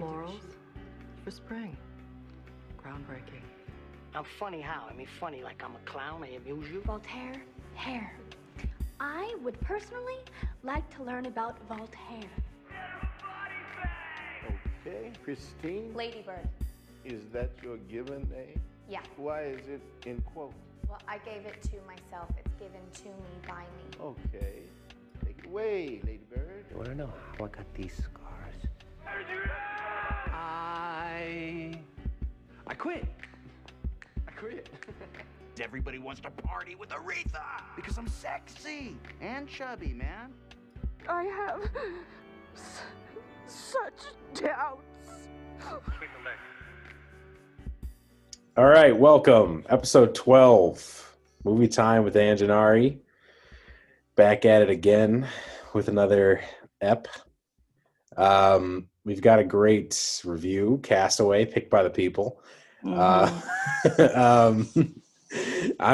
Laurels for spring. Groundbreaking. I'm funny how? I mean, funny like I'm a clown, I amuse you? Voltaire, hair. I would personally like to learn about Voltaire. Everybody back! Okay, Christine. Lady Bird. Is that your given name? Yeah. Why is it in quotes? Well, I gave it to myself. It's given to me by me. Okay. Take it away, Lady Bird. You want to know how I got these scars? I quit. I quit. Everybody wants to party with Aretha because I'm sexy and chubby, man. I have such doubts. All right, welcome. Episode 12, Movie Time with Anjanari. Back at it again with another ep. We've got a great review, Castaway, picked by the people. I'm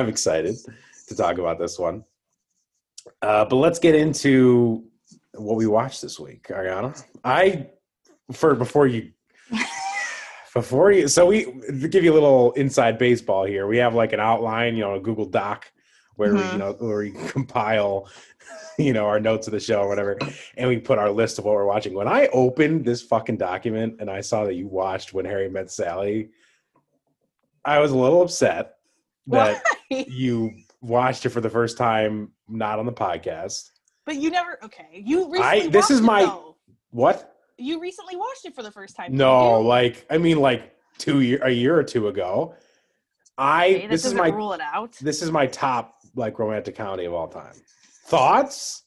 excited to talk about this one. But let's get into what we watched this week, Ariana. So we give you a little inside baseball here. We have like an outline, you know, a Google Doc where we, you know, where we compile, you know, our notes of the show or whatever, and we put our list of what we're watching. When I opened this fucking document and I saw that you watched When Harry Met Sally, I was a little upset that you watched it for the first time, not on the podcast. But you never, okay. You recently watched it, this is my, though. What? You recently watched it for the first time. No, like, I mean, like a year or two ago. Okay, this is my, rule it out. This is my top, like, romantic comedy of all time. Thoughts?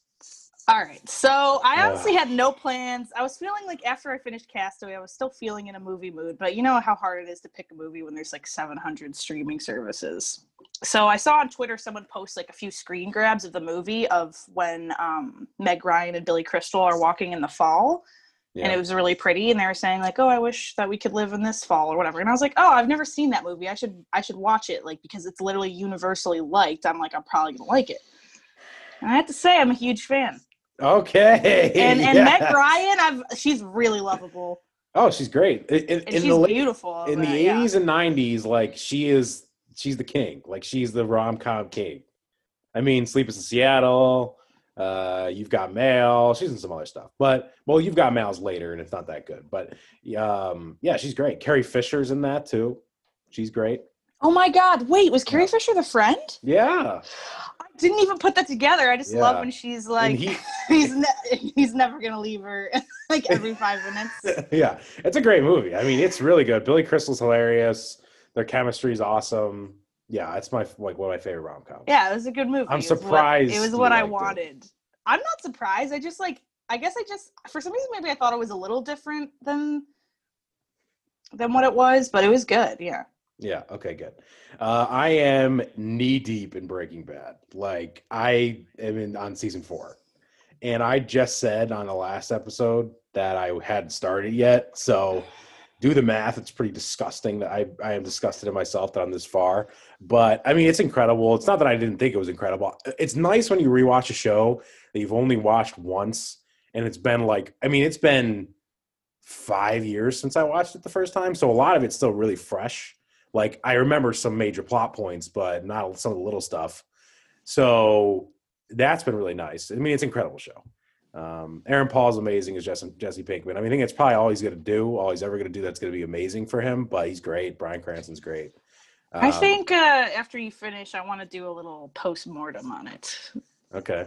All right. So I honestly had no plans. I was feeling like after I finished Castaway, I was still feeling in a movie mood, but you know how hard it is to pick a movie when there's like 700 streaming services. So I saw on Twitter someone post like a few screen grabs of the movie of when Meg Ryan and Billy Crystal are walking in the fall. Yeah. And it was really pretty. And they were saying like, oh, I wish that we could live in this fall or whatever. And I was like, oh, I've never seen that movie. I should watch it, like, because it's literally universally liked. I'm like, I'm probably going to like it. And I have to say, I'm a huge fan. Okay. And yes. Meg Ryan, she's really lovable. Oh, she's great. Beautiful. In the 80s and 90s, like, she's the king. Like, she's the rom-com king. I mean, Sleepless in Seattle, You've Got Mail. She's in some other stuff. But, well, You've Got Mail's later, and it's not that good. But, yeah, she's great. Carrie Fisher's in that, too. She's great. Oh, my God. Wait, was Carrie Fisher the friend? Yeah. Didn't even put that together. I just love when she's like, he's never gonna leave her, like, every 5 minutes. Yeah, it's a great movie. I mean, it's really good. Billy Crystal's hilarious. Their chemistry's awesome. Yeah, it's one of my favorite rom-coms. Yeah, it was a good movie. I'm surprised. It was what I wanted. I'm not surprised. I just for some reason maybe I thought it was a little different than what it was, but it was good. Yeah. Yeah, okay, good. I am knee-deep in Breaking Bad. Like, I am on season 4. And I just said on the last episode that I hadn't started yet. So do the math. It's pretty disgusting. I am disgusted at myself that I'm this far. But, I mean, it's incredible. It's not that I didn't think it was incredible. It's nice when you rewatch a show that you've only watched once. And it's been like – I mean, it's been 5 years since I watched it the first time. So a lot of it's still really fresh. Like, I remember some major plot points, but not some of the little stuff. So that's been really nice. I mean, it's an incredible show. Aaron Paul's amazing as Jesse Pinkman. I mean, I think that's probably all he's going to do, all he's ever going to do that's going to be amazing for him, but he's great. Bryan Cranston's great. I think after you finish, I want to do a little post-mortem on it. Okay.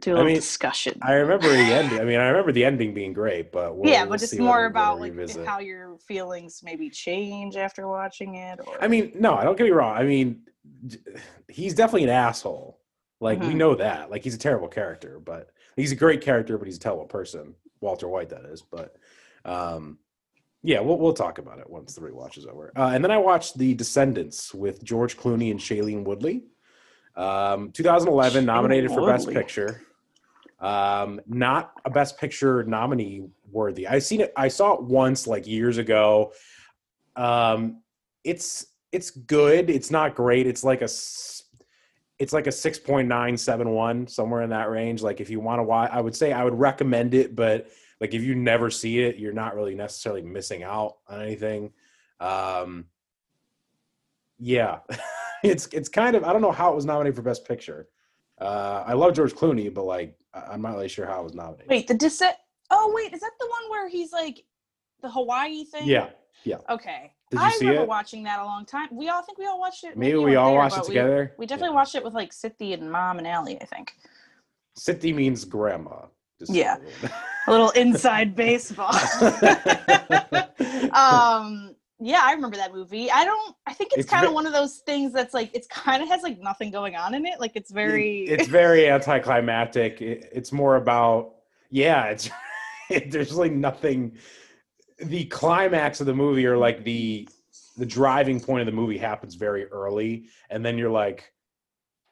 Do a little discussion. I remember the ending. I mean, I remember the ending being great, but we'll just more about like how your feelings maybe change after watching it. Or... I mean, no, don't get me wrong. I mean, he's definitely an asshole. Like we know that. Like he's a terrible character, but he's a great character, but he's a terrible person. Walter White, that is. But yeah, we'll talk about it once the rewatch is over. And then I watched The Descendants with George Clooney and Shailene Woodley. 2011 nominated for Best Picture. Not a Best Picture nominee worthy. I saw it once like years ago. It's good. It's not great. It's like a 6.971 somewhere in that range. Like if you want to watch, I would recommend it, but like if you never see it, you're not really necessarily missing out on anything. Yeah, it's kind of, I don't know how it was nominated for Best Picture. I love George Clooney, but like, I'm not really sure how it was nominated. Wait, is that the one where he's like the Hawaii thing? Yeah. Okay. I remember watching that a long time. We all watched it. Maybe we all watched it together. We definitely watched it with like Sithi and Mom and Allie, I think. Sithi means grandma. Yeah. A little inside baseball. Yeah, I remember that movie. I think it's kind of one of those things that's like, it's kind of has like nothing going on in it. Like it's very. It's very anticlimactic. It's more about, there's like nothing. The climax of the movie, or like the driving point of the movie, happens very early, and then you're like,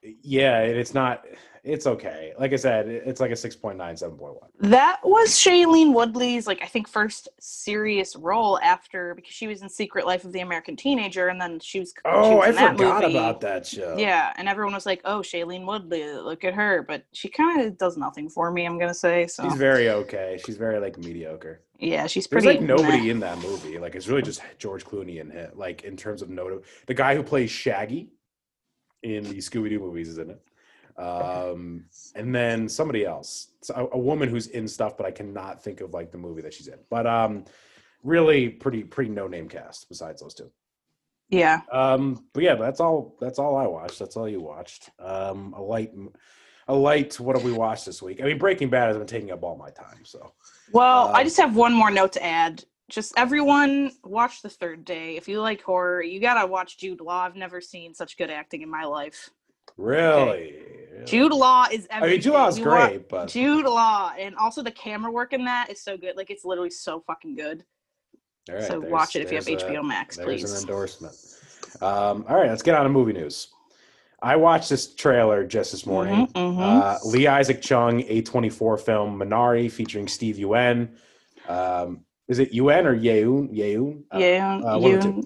yeah, it's not, it's okay. Like I said, it's like a 6.9, 7.1. That was Shailene Woodley's, like, I think first serious role after, because she was in Secret Life of the American Teenager, and then she was in that movie. Oh, I forgot about that show. Yeah, and everyone was like, oh, Shailene Woodley, look at her, but she kind of does nothing for me, I'm going to say. So. She's very okay. She's very, like, mediocre. Yeah, she's pretty. There's like nobody in that movie. Like, it's really just George Clooney in it, like, in terms of notable. The guy who plays Shaggy in the Scooby-Doo movies is in it. And then somebody else, a woman who's in stuff, but I cannot think of like the movie that she's in, but really pretty no-name cast besides those two. Yeah. But yeah, that's all I watched. That's all you watched. What have we watched this week? I mean, Breaking Bad has been taking up all my time, so. Well, I just have one more note to add. Just everyone watch The Third Day. If you like horror, you gotta watch Jude Law. I've never seen such good acting in my life. Really? Okay. Jude Law is everything. I mean, Jude Law is great, but Jude Law, and also the camera work in that is so good. Like, it's literally so fucking good. All right, so watch it if you have HBO Max, please. There's an endorsement. All right, let's get on to movie news. I watched this trailer just this morning. Mm-hmm. Lee Isaac Chung, A24 film Minari, featuring Steve Yeun. Is it Yeun or Yeun? Yeun? Yeun.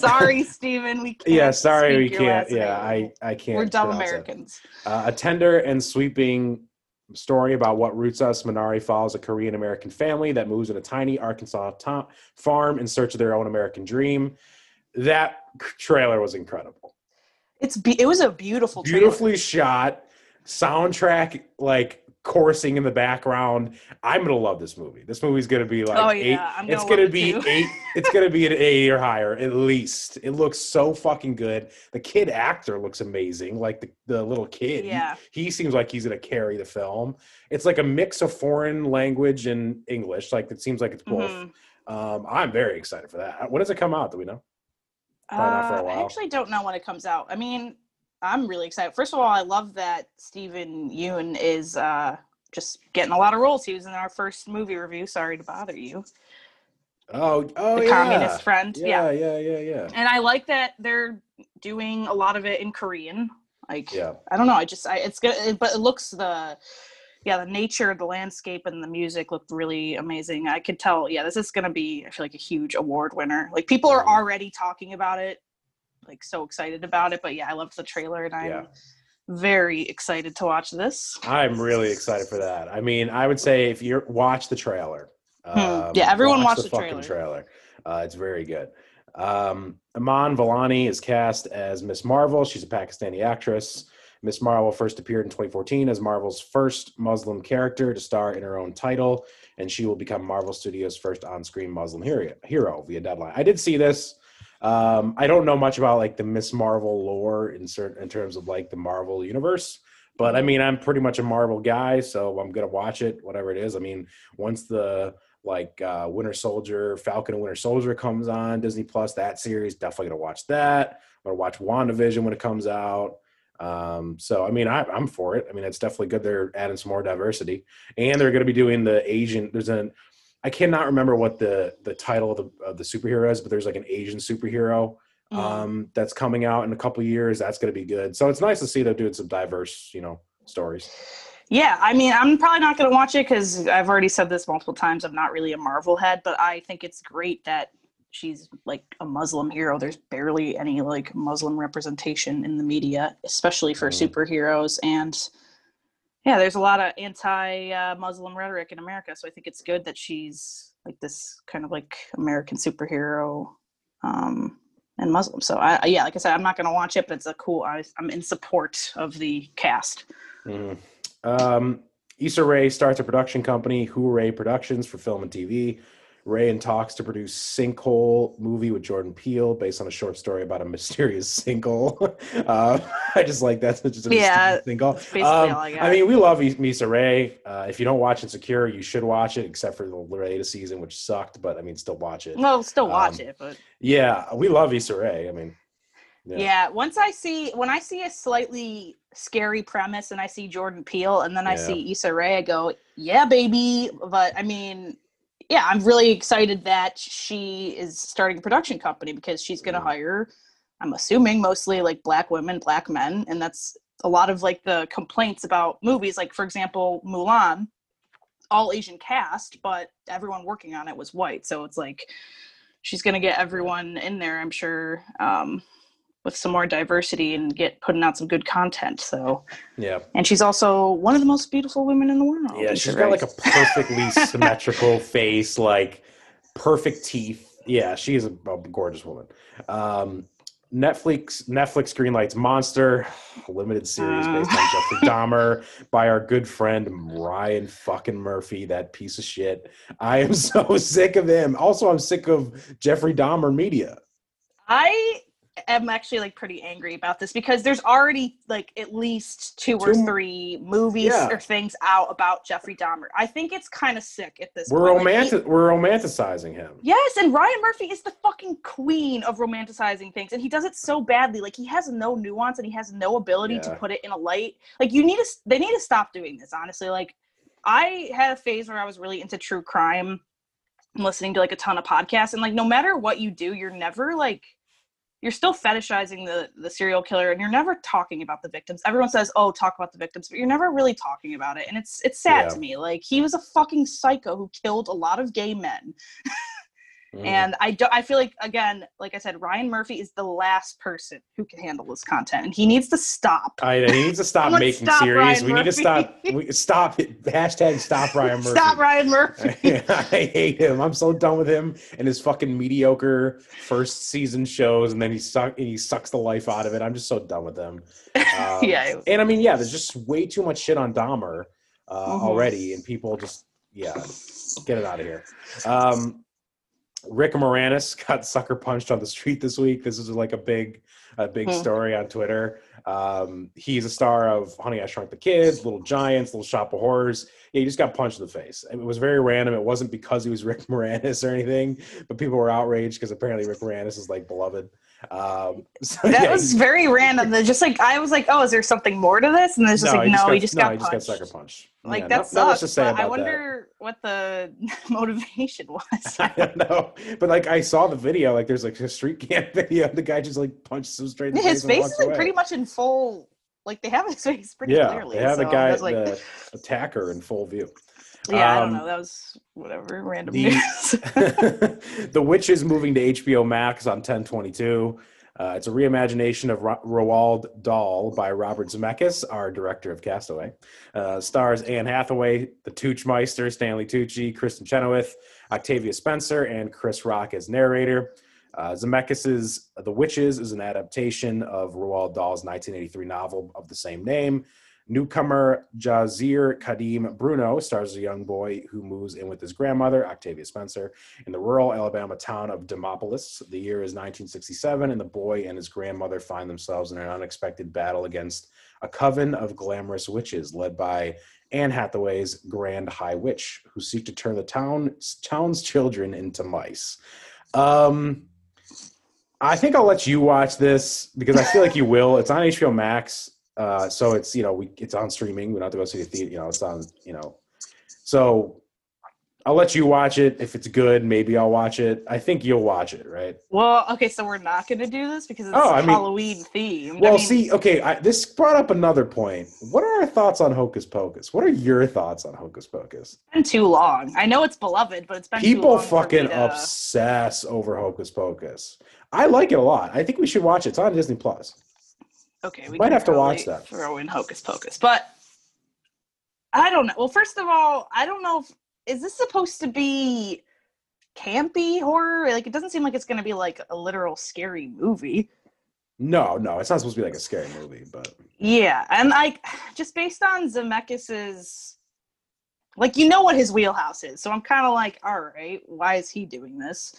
Sorry, Steven, we can't. Yeah, sorry, we can't. Yeah, I can't. We're dumb Americans. A tender and sweeping story about what roots us. Minari follows a Korean-American family that moves in a tiny Arkansas farm in search of their own American dream. That trailer was incredible. It was a beautiful trailer. Beautifully shot. Soundtrack, like, coursing in the background. I'm gonna love this movie. This movie's gonna be like it's gonna be an 8 or higher at least. It looks so fucking good. The kid actor looks amazing, like the little kid. Yeah, he seems like he's gonna carry the film. It's like a mix of foreign language and English. Like, it seems like it's both. Mm-hmm. I'm very excited for that. When does it come out? Do we know? Not for a while. I actually don't know when it comes out. I mean, I'm really excited. First of all, I love that Steven Yeun is just getting a lot of roles. He was in our first movie review, Sorry to Bother You. Oh, the communist friend. Yeah. And I like that they're doing a lot of it in Korean. Like, yeah. I don't know. It's good, but it looks the nature, the landscape, and the music looked really amazing. I could tell. Yeah, this is going to be, I feel like, a huge award winner. Like, people are already talking about it. Like, so excited about it, but I loved the trailer, and I'm very excited to watch this. I'm really excited for that. I mean, I would say if you watch the trailer, everyone watch the fucking trailer. It's very good. Iman Vellani is cast as Ms. Marvel. She's a Pakistani actress. Ms. Marvel first appeared in 2014 as Marvel's first Muslim character to star in her own title, and she will become Marvel Studios' first on-screen Muslim hero via Deadline. I did see this. I don't know much about like the Ms. Marvel lore in terms of like the Marvel universe, but I mean, I'm pretty much a Marvel guy, so I'm going to watch it, whatever it is. I mean, once the Falcon and Winter Soldier comes on Disney Plus, that series, definitely going to watch that. I'm going to watch WandaVision when it comes out. So, I mean, I'm for it. I mean, it's definitely good. They're adding some more diversity, and they're going to be doing the Asian. I cannot remember what the title of the superhero is, but there's like an Asian superhero that's coming out in a couple of years. That's going to be good. So it's nice to see them doing some diverse, stories. Yeah, I mean, I'm probably not going to watch it because I've already said this multiple times. I'm not really a Marvel head, but I think it's great that she's like a Muslim hero. There's barely any like Muslim representation in the media, especially for superheroes, and Yeah, there's a lot of anti-Muslim rhetoric in America, so I think it's good that she's like this kind of like American superhero and Muslim. So yeah, like I said, I'm not going to watch it, but it's a cool. I'm in support of the cast. Mm. Issa Rae starts a production company, Hooray Productions, for film and TV. Rae in talks to produce Sinkhole movie with Jordan Peele based on a short story about a mysterious sinkhole. I just like that. Just a sinkhole. Basically all I mean, we love Issa Rae. If you don't watch Insecure, you should watch it, except for the latest season, which sucked, but I mean, still watch it. Well, still watch it, but yeah, we love Issa Rae. I mean, yeah. Once when I see a slightly scary premise and I see Jordan Peele and then I see Issa Rae, I go, yeah, baby. But I mean, yeah, I'm really excited that she is starting a production company because she's going to hire, I'm assuming, mostly like black women, black men. And that's a lot of like the complaints about movies. Like, for example, Mulan, all Asian cast, but everyone working on it was white. So it's like she's going to get everyone in there, I'm sure, with some more diversity and get putting out some good content. So, yeah. And she's also one of the most beautiful women in the world. Yeah. She's got like a perfectly symmetrical face, like perfect teeth. Yeah. She is a gorgeous woman. Netflix greenlights Monster, a limited series based on Jeffrey Dahmer by our good friend Ryan fucking Murphy, that piece of shit. I am so sick of him. Also, I'm sick of Jeffrey Dahmer media. I'm actually like pretty angry about this because there's already like at least two or three movies or things out about Jeffrey Dahmer. I think it's kind of sick at this point. We're romanticizing him. Yes, and Ryan Murphy is the fucking queen of romanticizing things, and he does it so badly. Like, he has no nuance and he has no ability to put it in a light. Like, they need to stop doing this, honestly. Like, I had a phase where I was really into true crime, listening to like a ton of podcasts, and like no matter what you do, you're never like, you're still fetishizing the serial killer, and you're never talking about the victims. Everyone says, oh, talk about the victims, but you're never really talking about it. And it's sad to me. Like, he was a fucking psycho who killed a lot of gay men. And I feel like, again, like I said, Ryan Murphy is the last person who can handle this content, and he needs to stop. He needs to stop making series. We need to stop. Stop it. Hashtag stop Ryan Murphy. Stop Ryan Murphy. I hate him. I'm so done with him and his fucking mediocre first season shows, and then he sucks the life out of it. I'm just so done with him. Yeah. And I mean, yeah, there's just way too much shit on Dahmer already, and people just get it out of here. Rick Moranis got sucker punched on the street this week. This is like a big story on Twitter. He's a star of Honey, I Shrunk the Kids, Little Giants, Little Shop of Horrors. Yeah, he just got punched in the face. It was very random. It wasn't because he was Rick Moranis or anything, but people were outraged because apparently Rick Moranis is like beloved. Was very random. They're just like, I was like, oh, is there something more to this? And there's just he just got sucker punched. Like, that sucks. I wonder what the motivation was. I don't know, but like, I saw the video. Like, there's like a street cam video. The guy just like punched him straight in the face. His face is like pretty much in full. Like, they have his face pretty clearly. Yeah, they have the guy, like, the attacker, in full view. Yeah, I don't know. That was whatever, random news. The Witches moving to HBO Max on 10/22. It's a reimagination of Roald Dahl by Robert Zemeckis, our director of Castaway. Stars Anne Hathaway, the Toochmeister, Stanley Tucci, Kristen Chenoweth, Octavia Spencer, and Chris Rock as narrator. Zemeckis' The Witches is an adaptation of Roald Dahl's 1983 novel of the same name. Newcomer Jazir Kadim Bruno stars a young boy who moves in with his grandmother, Octavia Spencer, in the rural Alabama town of Demopolis. The year is 1967, and the boy and his grandmother find themselves in an unexpected battle against a coven of glamorous witches led by Anne Hathaway's Grand High Witch, who seek to turn the town's children into mice. I think I'll let you watch this because I feel like you will. It's on HBO Max. So it's, it's on streaming. We don't have to go see the theater, it's on, so I'll let you watch it. If it's good, maybe I'll watch it. I think you'll watch it, right? Well, okay. So we're not going to do this because it's Halloween themed. Well, this brought up another point. What are our thoughts on Hocus Pocus? What are your thoughts on Hocus Pocus? It's been too long. I know it's beloved, but it's been too long. People fucking obsess over Hocus Pocus. I like it a lot. I think we should watch it. It's on Disney Plus. Okay, we might have to watch that. Throw in Hocus Pocus, but I don't know. Well, first of all, I don't know if, is this supposed to be campy horror? Like, it doesn't seem like it's going to be like a literal scary movie. No, it's not supposed to be like a scary movie, but yeah. And like, just based on Zemeckis's, like, you know what his wheelhouse is. So I'm kind of like, all right, why is he doing this?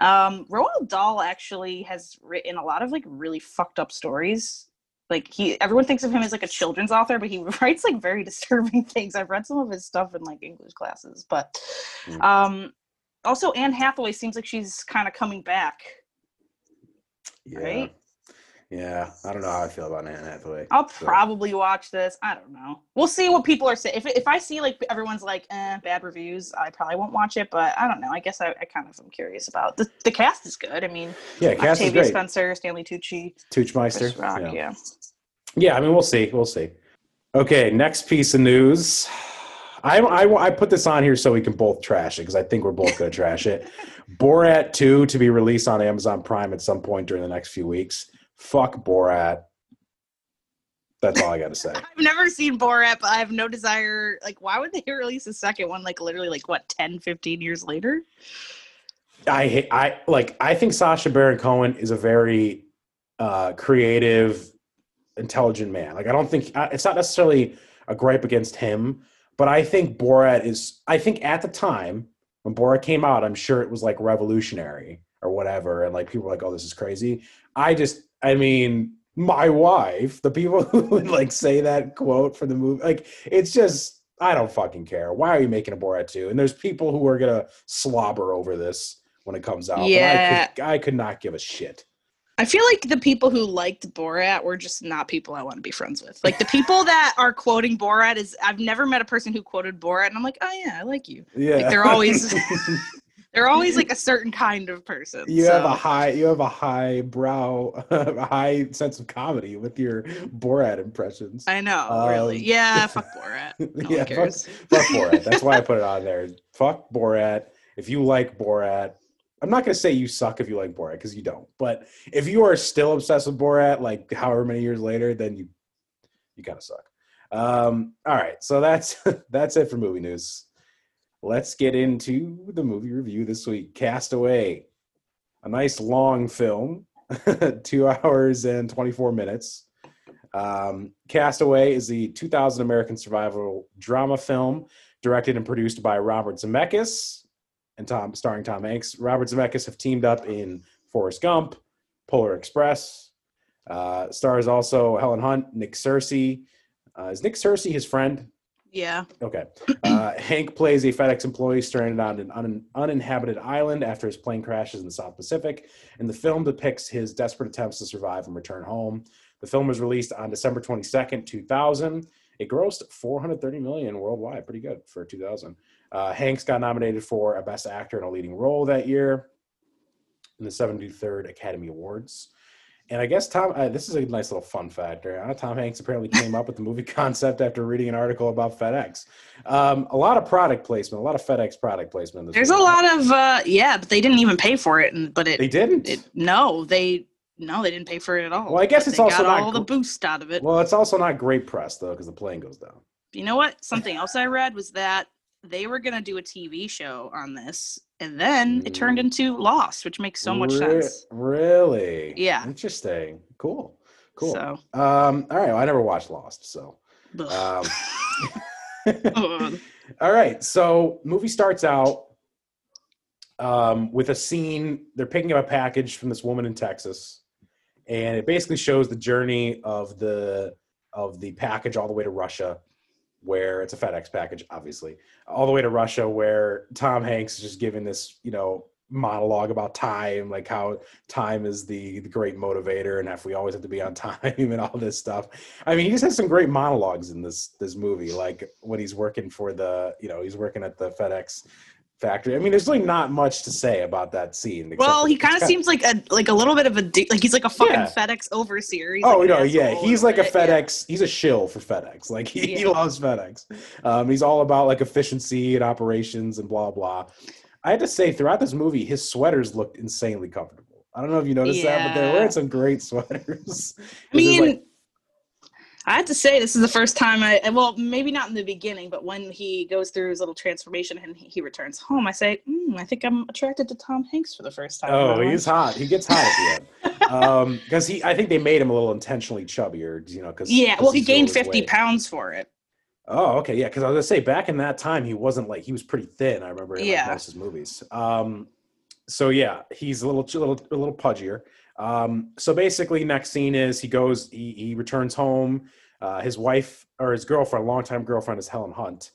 Roald Dahl actually has written a lot of like really fucked up stories. Like, everyone thinks of him as like a children's author, but he writes like very disturbing things. I've read some of his stuff in like English classes, but also Anne Hathaway seems like she's kind of coming back. Yeah. Right? Yeah. I don't know how I feel about Anne Hathaway. I'll probably watch this. I don't know. We'll see what people are saying. If I see like everyone's like, bad reviews, I probably won't watch it, but I don't know. I guess I kind of am curious about the cast is good. I mean, yeah, cast Octavia is great. Spencer, Stanley Tucci, Tuchmeister, Chris Rock, yeah. Yeah, I mean, we'll see. Okay, next piece of news. I put this on here so we can both trash it, because I think we're both going to trash it. Borat 2 to be released on Amazon Prime at some point during the next few weeks. Fuck Borat. That's all I got to say. I've never seen Borat, but I have no desire. Like, why would they release a second one, like, literally, like, what, 10, 15 years later? I think Sacha Baron Cohen is a very creative, intelligent man. Like, I don't think it's not necessarily a gripe against him, but I think Borat is, I think at the time when Borat came out, I'm sure it was like revolutionary or whatever. And like, people were like, oh, this is crazy. I mean, my wife, the people who would like say that quote for the movie, like, it's just, I don't fucking care. Why are you making a Borat 2? And there's people who are going to slobber over this when it comes out. Yeah. But I could not give a shit. I feel like the people who liked Borat were just not people I want to be friends with. Like, the people that are quoting Borat is, I've never met a person who quoted Borat and I'm like, oh yeah, I like you. Yeah. Like, they're always like a certain kind of person. You have a high sense of comedy with your Borat impressions. I know, really. Yeah, fuck Borat. No yeah, one cares. Fuck Borat. That's why I put it on there. Fuck Borat. If you like Borat, I'm not going to say you suck if you like Borat, because you don't. But if you are still obsessed with Borat, like, however many years later, then you kind of suck. All right. So that's it for movie news. Let's get into the movie review this week. Castaway. A nice long film. 2 hours and 24 minutes. Castaway is the 2000 American survival drama film directed and produced by Robert Zemeckis. And starring Tom Hanks. Robert Zemeckis have teamed up in Forrest Gump, Polar Express. Stars also Helen Hunt, Nick Searcy. Is Nick Searcy his friend? Yeah. Okay. Hank plays a FedEx employee stranded on an uninhabited island after his plane crashes in the South Pacific, and the film depicts his desperate attempts to survive and return home. The film was released on December 22nd, 2000. It grossed $430 million worldwide. Pretty good for 2000. Hanks got nominated for a Best Actor in a Leading Role that year in the 73rd Academy Awards. And I guess this is a nice little fun factor. Tom Hanks apparently came up with the movie concept after reading an article about FedEx. A lot of product placement, a lot of FedEx product placement. There's a lot of, but they didn't even pay for it. They didn't? No, they didn't pay for it at all. Well, I guess they got all the boost out of it. Well, it's also not great press, though, because the plane goes down. You know what? Something else I read was that they were going to do a TV show on this, and then it turned into Lost, which makes so much sense. Really? Yeah. Interesting. Cool. So, all right. Well, I never watched Lost, so. All right. So, movie starts out with a scene. They're picking up a package from this woman in Texas, and it basically shows the journey of the package all the way to Russia, where it's a FedEx package, obviously, all the way to Russia, where Tom Hanks is just giving this, monologue about time, like how time is the great motivator and if we always have to be on time and all this stuff. I mean, he just has some great monologues in this movie, like when he's working for he's working at the FedEx factory. I mean, there's really not much to say about that scene. Well, he kind of seems like a little bit of a like he's like a fucking FedEx overseer. He's like a FedEx. Yeah. He's a shill for FedEx. Like he loves FedEx. He's all about like efficiency and operations and blah blah. I had to say, throughout this movie, his sweaters looked insanely comfortable. I don't know if you noticed that, but they're wearing some great sweaters. I mean. I have to say, this is the first time well, maybe not in the beginning, but when he goes through his little transformation and he returns home, I say, I think I'm attracted to Tom Hanks for the first time. Oh, he's hot. He gets hot at the end. Because I think they made him a little intentionally chubbier, you know. Well, he gained 50 pounds for it. Oh, okay. Yeah, because I was going to say, back in that time, he was pretty thin. I remember in most of his movies. So, yeah, he's a little pudgier. So basically next scene is he returns home. His wife or his girlfriend, longtime girlfriend, is Helen Hunt.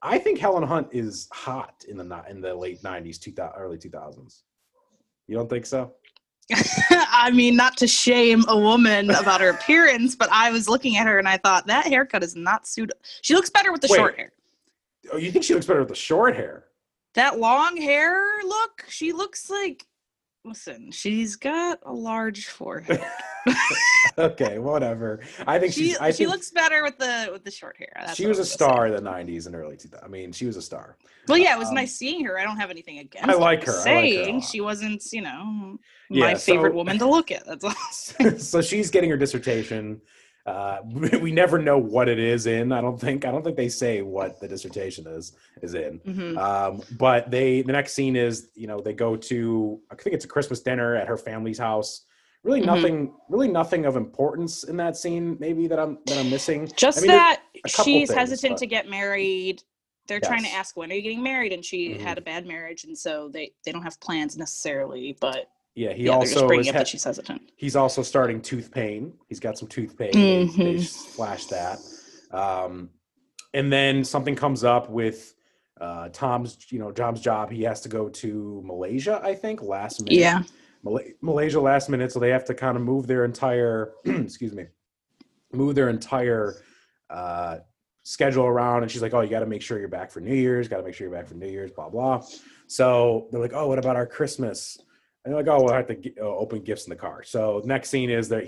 I think Helen Hunt is hot in the late 90s, early 2000s. You don't think so? I mean, not to shame a woman about her appearance, but I was looking at her and I thought that haircut is not suitable. She looks better with the short hair. Oh, you think she looks better with the short hair? That long hair look, she looks like... Listen, she's got a large forehead. Okay, whatever. I think she looks better with the short hair. That's she was a star in the 90s and early 2000s. I mean, she was a star. Well, yeah, it was nice seeing her. I don't have anything against her. I like her. She wasn't, my favorite woman to look at. That's all I'm saying. So she's getting her dissertation. We never know what it is in. I don't think they say what the dissertation is in. Mm-hmm. But the next scene is, they go to, I think it's a Christmas dinner at her family's house. Really nothing of importance in that scene, maybe that I'm missing. She's hesitant to get married. They're trying to ask, when are you getting married? And she had a bad marriage. And so they don't have plans necessarily, but. Yeah, he's also starting tooth pain. He's got some tooth pain. Mm-hmm. They flash that. And then something comes up with Tom's job. He has to go to Malaysia, I think, last minute. Yeah. Malaysia last minute, so they have to kind of move their entire schedule around, and she's like, oh, you got to make sure you're back for New Year's, blah, blah. So they're like, oh, what about our Christmas? And like, oh, we'll have to open gifts in the car. So next scene is that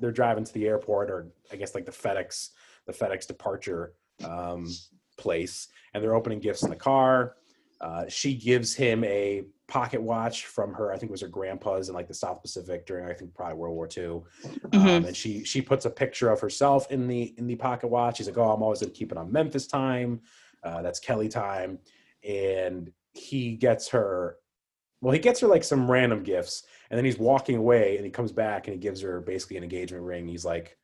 they're driving to the airport, or I guess like the FedEx departure place. And they're opening gifts in the car. She gives him a pocket watch from her, I think it was her grandpa's in like the South Pacific during, I think, probably World War II. And she puts a picture of herself in the pocket watch. She's like, oh, I'm always going to keep it on Memphis time. That's Kelly time. And he gets her like some random gifts, and then he's walking away and he comes back and he gives her basically an engagement ring. He's like,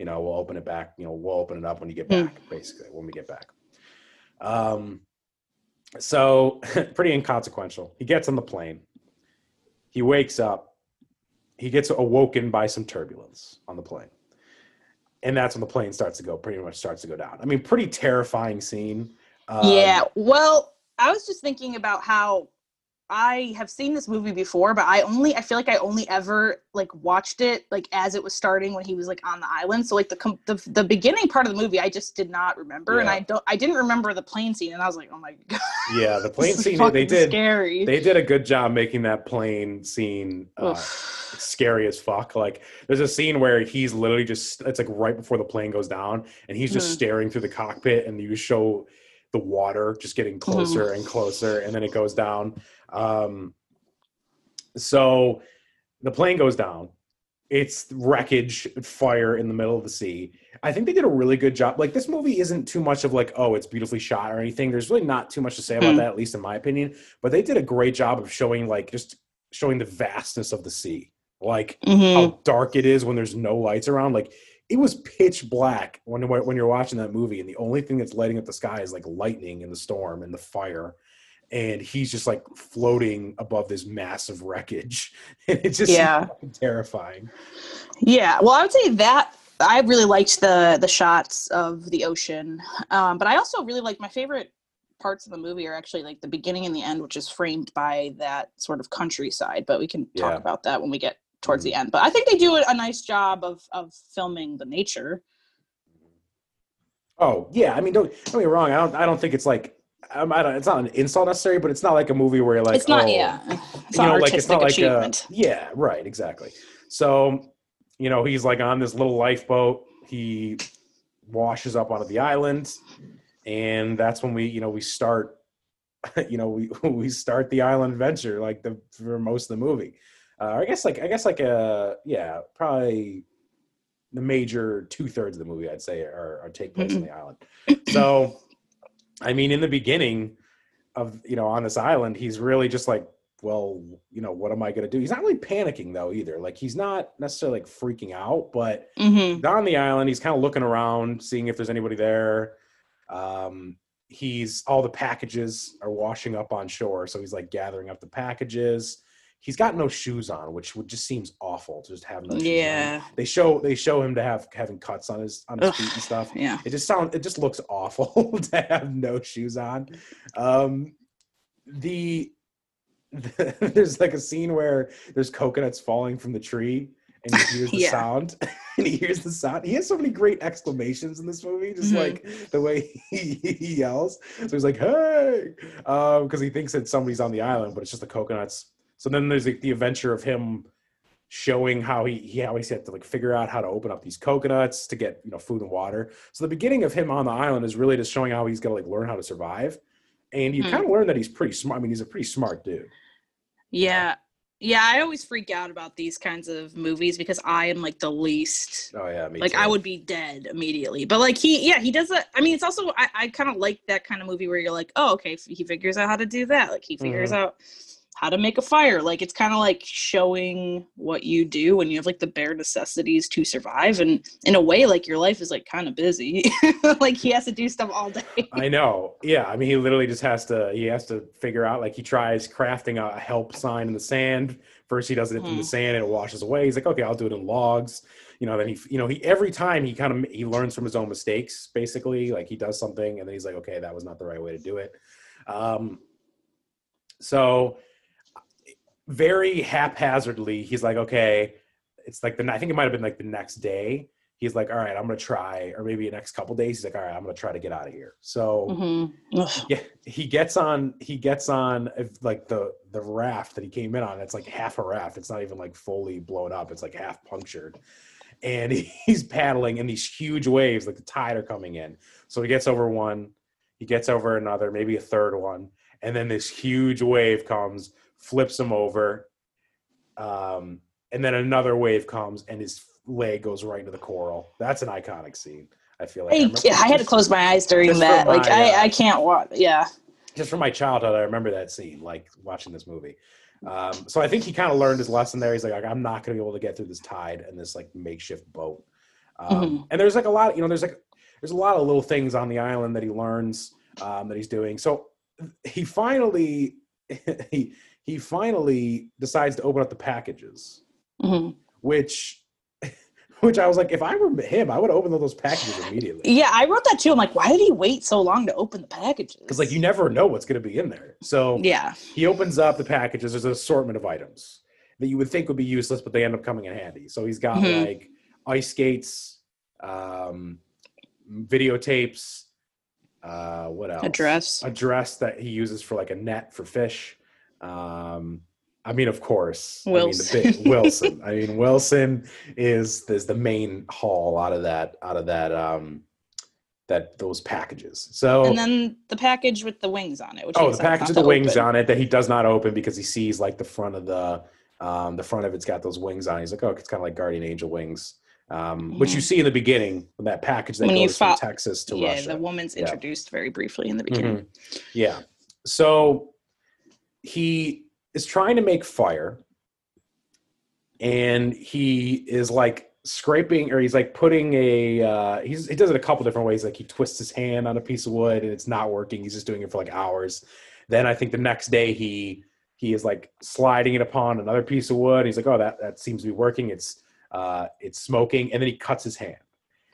we'll open it back. We'll open it up when you get back, basically, when we get back. So pretty inconsequential. He gets on the plane. He wakes up. He gets awoken by some turbulence on the plane. And that's when the plane starts to go down. I mean, pretty terrifying scene. Well, I was just thinking about how I have seen this movie before, but I feel like I only ever like watched it like as it was starting when he was like on the island. So like the beginning part of the movie, I just did not remember, and I didn't remember the plane scene, and I was like, oh my god. Yeah, the plane scene scary. They did a good job making that plane scene scary as fuck. Like there's a scene where he's literally it's like right before the plane goes down, and he's just staring through the cockpit, and you show the water just getting closer and closer, and then it goes down. So the plane goes down. It's wreckage, fire in the middle of the sea. I think they did a really good job. Like, this movie isn't too much of like, oh, it's beautifully shot or anything. There's really not too much to say about that, at least in my opinion. But they did a great job of showing the vastness of the sea. Like how dark it is when there's no lights around. Like, it was pitch black when you're watching that movie, and the only thing that's lighting up the sky is like lightning and the storm and the fire. And he's just like floating above this massive wreckage. And it's just terrifying. Yeah. Well, I would say that I really liked the shots of the ocean. But I also really liked, my favorite parts of the movie are actually like the beginning and the end, which is framed by that sort of countryside. But we can talk about that when we get towards the end. But I think they do a nice job of filming the nature. Oh, yeah. I mean, don't get me wrong. I don't think it's like, it's not an insult necessarily, but it's not like a movie where you're like, it's not, it's not like, it's not like achievement. Yeah, right, exactly. So, he's like on this little lifeboat. He washes up onto the island, and that's when we start the island adventure, like for most of the movie. I guess probably the major two-thirds of the movie, I'd say, are take place on the island. So, I mean, in the beginning of, you know, on this island, he's really just like, well, you know, what am I going to do? He's not really panicking, though, either. Like, he's not necessarily, like, freaking out, but he's on the island. He's kind of looking around, seeing if there's anybody there. He's, all the packages are washing up on shore, so he's, like, gathering up the packages. He's got no shoes on, which just seems awful to just have no shoes on. They show him to having cuts on his feet and stuff. Yeah. It just looks awful to have no shoes on. There's like a scene where there's coconuts falling from the tree and he hears the sound. And he hears the sound. He has so many great exclamations in this movie, just like the way he yells. So he's like, hey, because he thinks that somebody's on the island, but it's just the coconuts. So then there's like the adventure of him showing how he always had to like figure out how to open up these coconuts to get, you know, food and water. So the beginning of him on the island is really just showing how he's gonna like learn how to survive. And you kind of learn that he's pretty smart. I mean, he's a pretty smart dude. Yeah. Yeah, I always freak out about these kinds of movies because I am like the least. Oh yeah, me like too. I would be dead immediately. But like he does that. I mean, it's also I kind of like that kind of movie where you're like, oh, okay, he figures out how to do that. Like he figures out how to make a fire. Like it's kind of like showing what you do when you have like the bare necessities to survive, and in a way like your life is like kind of busy. Like he has to do stuff all day. I know. Yeah, I mean he literally just has to figure out, like he tries crafting a help sign in the sand. First he does it in the sand and it washes away. He's like, okay, I'll do it in logs, you know. Then he every time he learns from his own mistakes, basically. Like he does something and then he's like, okay, that was not the right way to do it. So very haphazardly, he's like, okay, it's like I think it might have been like the next day. He's like, all right, I'm gonna try, or maybe the next couple days. He's like, all right, I'm gonna try to get out of here. So yeah, he gets on like the raft that he came in on. It's like half a raft. It's not even like fully blown up. It's like half punctured. And he's paddling in these huge waves, like the tide are coming in. So he gets over one, he gets over another, maybe a third one, and then this huge wave comes, flips him over, and then another wave comes and his leg goes right into the coral. That's an iconic scene. I feel like I had to close my eyes during that. Like I can't watch. Yeah, just from my childhood, I remember that scene. Like watching this movie, so I think he kind of learned his lesson there. He's like, I'm not going to be able to get through this tide and this like makeshift boat. And there's like a lot, you know, there's a lot of little things on the island that he learns that he's doing. So he finally he finally decides to open up the packages, which I was like, if I were him, I would open up those packages immediately. Yeah, I wrote that too. I'm like, why did he wait so long to open the packages? Because like you never know what's going to be in there. So yeah, he opens up the packages. There's an assortment of items that you would think would be useless, but they end up coming in handy. So he's got like ice skates, videotapes, what else? A dress that he uses for like a net for fish. I mean, of course, Wilson. I mean, Wilson. I mean, Wilson is the main haul out of that that those packages. So and then the package with the wings on it. Which the package with the wings on it that he does not open because he sees like the front of the front of it's got those wings on it. He's like, oh, it's kind of like guardian angel wings, which you see in the beginning when that package that goes from Texas to Russia. Yeah, the woman's introduced very briefly in the beginning. Yeah, so. He is trying to make fire and he is like scraping, or he's like putting he does it a couple different ways. Like he twists his hand on a piece of wood and it's not working. He's just doing it for like hours. Then I think the next day he is like sliding it upon another piece of wood. He's like, oh, that seems to be working. It's smoking. And then he cuts his hand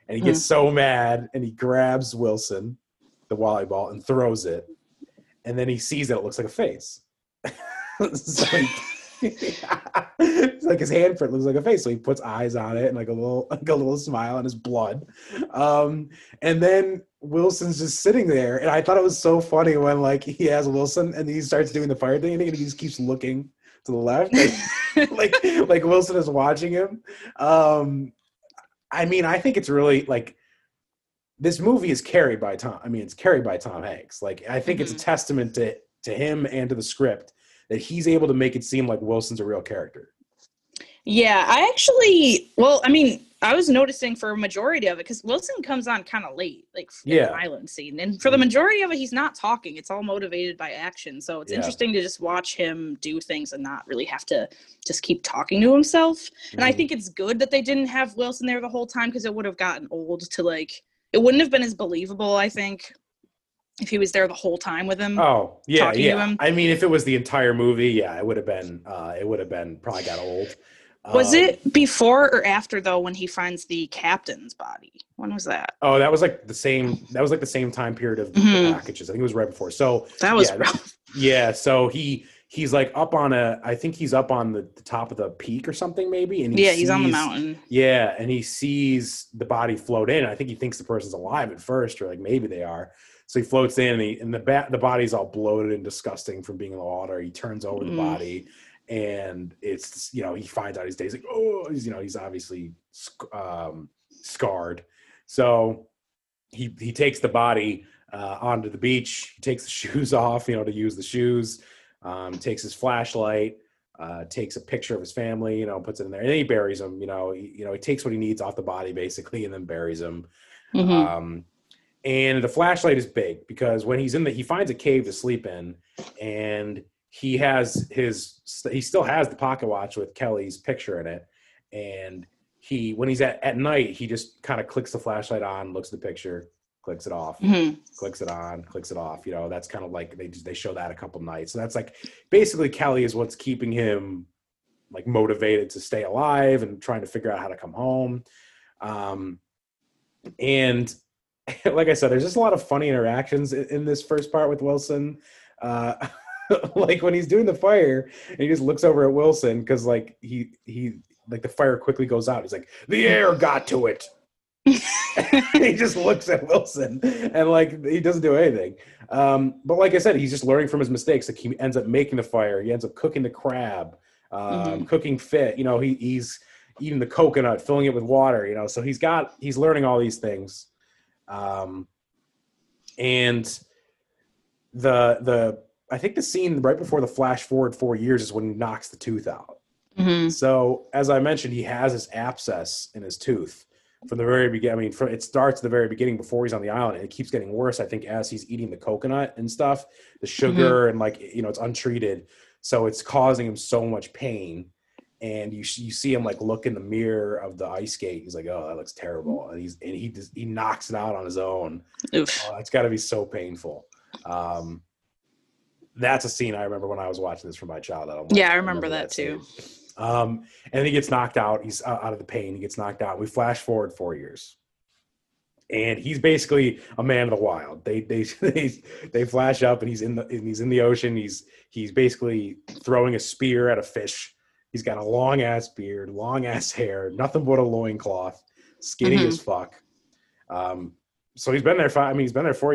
and he gets so mad and he grabs Wilson, the volleyball, and throws it. And then he sees that it looks like a face. So it's like his handprint looks like a face, so he puts eyes on it and like a little smile on his blood. And then Wilson's just sitting there, and I thought it was so funny when like he has Wilson and he starts doing the fire thing, and he just keeps looking to the left, like Wilson is watching him. I mean, I think it's really like. This movie is carried by Tom Hanks. Like, I think it's a testament to him and to the script that he's able to make it seem like Wilson's a real character. Yeah, I mean, I was noticing for a majority of it, because Wilson comes on kind of late, like in the island scene. And for the majority of it, he's not talking. It's all motivated by action. So it's interesting to just watch him do things and not really have to just keep talking to himself. And I think it's good that they didn't have Wilson there the whole time, because it would have gotten old to, like, it wouldn't have been as believable, I think, if he was there the whole time with him. Oh, yeah, talking to him. I mean, if it was the entire movie, yeah, it would have been probably got old. Was it before or after, though, when he finds the captain's body? When was that? Oh, that was like the same. That was like the same time period of the packages. I think it was right before. So that was rough. Yeah. So he's like up on the top of the peak or something, maybe. And he's on the mountain. Yeah, and he sees the body float in. I think he thinks the person's alive at first, or like maybe they are. So he floats in, and the body's all bloated and disgusting from being in the water. He turns over the body. And it's, you know, he finds out his days, like, oh, he's, you know, he's obviously scarred. So he takes the body onto the beach. He takes the shoes off, you know, to use the shoes, takes his flashlight, takes a picture of his family, you know, puts it in there. And then he buries him, you know, he takes what he needs off the body, basically, and then buries him. Mm-hmm. And the flashlight is big, because when he's in he finds a cave to sleep in, and he still has the pocket watch with Kelly's picture in it. And when he's at night, he just kind of clicks the flashlight on, looks at the picture, clicks it off, clicks it on, clicks it off. You know, that's kind of like, they show that a couple nights. So that's like, basically Kelly is what's keeping him like motivated to stay alive and trying to figure out how to come home. And like I said, there's just a lot of funny interactions in this first part with Wilson. Like when he's doing the fire and he just looks over at Wilson, because like he like the fire quickly goes out. He's like, the air got to it. He just looks at Wilson and like he doesn't do anything. But like I said, he's just learning from his mistakes. Like he ends up making the fire. He ends up cooking the crab, cooking fish. You know, he's eating the coconut, filling it with water, you know, so he's learning all these things. And I think the scene right before the flash forward 4 years is when he knocks the tooth out. Mm-hmm. So as I mentioned, he has this abscess in his tooth from the very beginning. I mean, it starts at the very beginning before he's on the island, and it keeps getting worse. I think as he's eating the coconut and stuff, the sugar and like, you know, it's untreated. So it's causing him so much pain. And you see him like look in the mirror of the ice skate. He's like, oh, that looks terrible. And he knocks it out on his own. Oof. Oh, it's gotta be so painful. That's a scene I remember when I was watching this from my childhood. I remember that too. And he gets knocked out. He's out of the pain. He gets knocked out. We flash forward 4 years, and he's basically a man of the wild. They flash up, and he's in the ocean. He's basically throwing a spear at a fish. He's got a long ass beard, long ass hair, nothing but a loincloth, skinny as fuck. So he's been there 4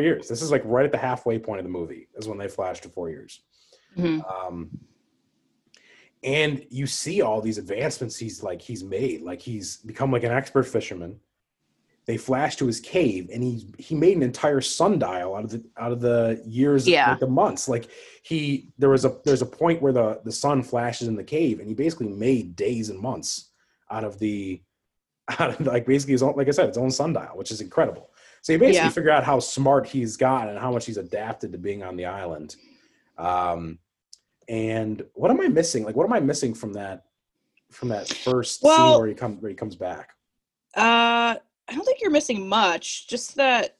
years. This is like right at the halfway point of the movie is when they flash to 4 years. Mm-hmm. And you see all these advancements he's made. Like he's become like an expert fisherman. They flash to his cave, and he made an entire sundial out of the years, like the months. Like there's a point where the sun flashes in the cave, and he basically made days and months out of like basically his own, like I said, his own sundial, which is incredible. So you basically figure out how smart he's gotten and how much he's adapted to being on the island. And what am I missing? Like, what am I missing from that first scene where he comes back? I don't think you're missing much. Just that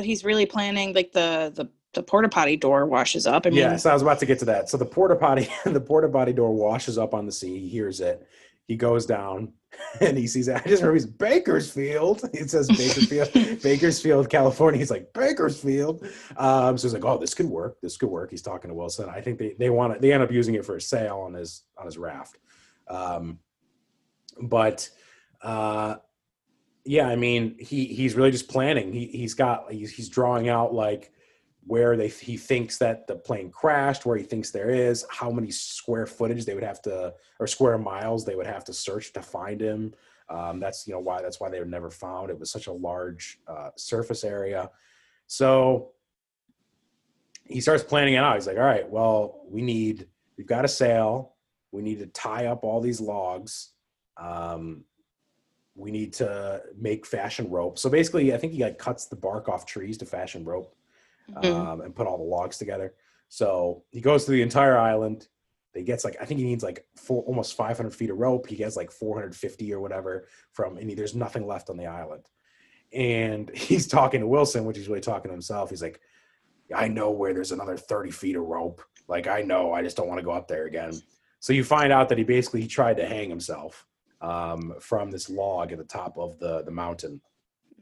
he's really planning, like the porta potty door washes up. I mean, yeah, so I was about to get to that. So the porta potty door washes up on the sea. He hears it. He goes down and he sees it. I just remember he's Bakersfield. It says Bakersfield, Bakersfield, California. He's like, Bakersfield. So he's like, oh, this could work. This could work. He's talking to Wilson. I think they end up using it for a sail on his raft. Yeah, I mean, he's really just planning. He's drawing out like where he thinks that the plane crashed, where he thinks there is, how many square miles they would have to search to find him. That's why they were never found. It was such a large surface area. So he starts planning it out. He's like, all right, well, we've got a sail. We need to tie up all these logs. we need to make fashion rope. So basically, I think he like cuts the bark off trees to fashion rope, and put all the logs together. So he goes through the entire island. He gets like, I think he needs like almost 500 feet of rope. He gets like 450 or whatever from, and there's nothing left on the island. And he's talking to Wilson, which he's really talking to himself. He's like, I know where there's another 30 feet of rope. Like, I know, I just don't want to go up there again. So you find out that he tried to hang himself from this log at the top of the mountain.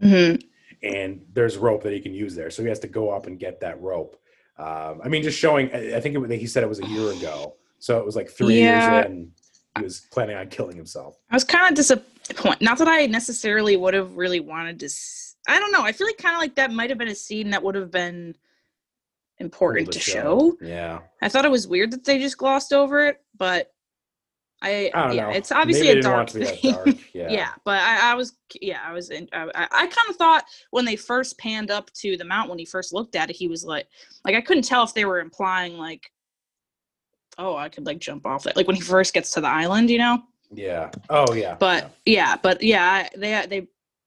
Mm-hmm. And there's rope that he can use there. So he has to go up and get that rope. I mean, just showing, I think he said it was a year ago. So it was like 3 years in, he was planning on killing himself. I was kind of disappointed. Not that I necessarily would have really wanted to. I don't know. I feel like kind of like that might have been a scene that would have been important to show. Yeah. I thought it was weird that they just glossed over it, but I don't know. It's obviously a dark thing. Dark. Yeah. I kind of thought when they first panned up to the mountain, when he first looked at it, he was like I couldn't tell if they were implying like, oh, I could like jump off that. Like when he first gets to the island, you know? Yeah. Oh yeah. But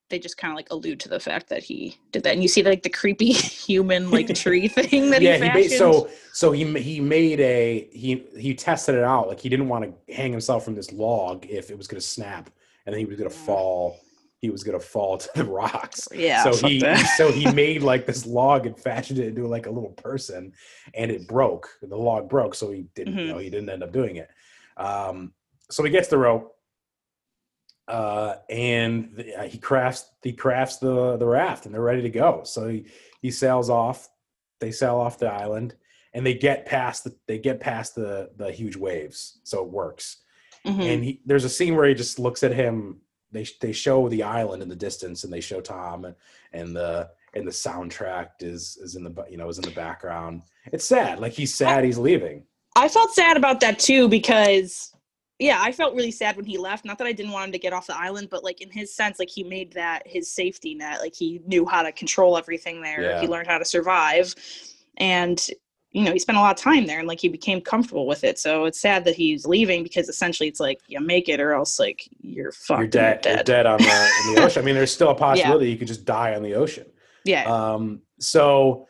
they just kind of like allude to the fact that he did that. And you see like the creepy human, like tree thing that he fashioned. He tested it out. Like he didn't want to hang himself from this log if it was going to snap, and then he was going to fall. He was going to fall to the rocks. Yeah. So he made like this log and fashioned it into like a little person, and it broke. The log broke. So he didn't, he didn't end up doing it. So he gets the rope, and he crafts the raft, and they're ready to go. So he sails off. They sail off the island, and they get past the huge waves. So it works. Mm-hmm. And there's a scene where he just looks at him. They show the island in the distance, and they show Tom, and the soundtrack is in the background. It's sad. Like he's sad he's leaving. I felt sad about that too, because I felt really sad when he left. Not that I didn't want him to get off the island, but like in his sense, like he made that his safety net. Like he knew how to control everything there. Yeah. He learned how to survive, and he spent a lot of time there, and like he became comfortable with it. So it's sad that he's leaving, because essentially it's like, you make it or else like you're fucked. You're dead on in the ocean. I mean, there's still a possibility you could just die on the ocean. Yeah. So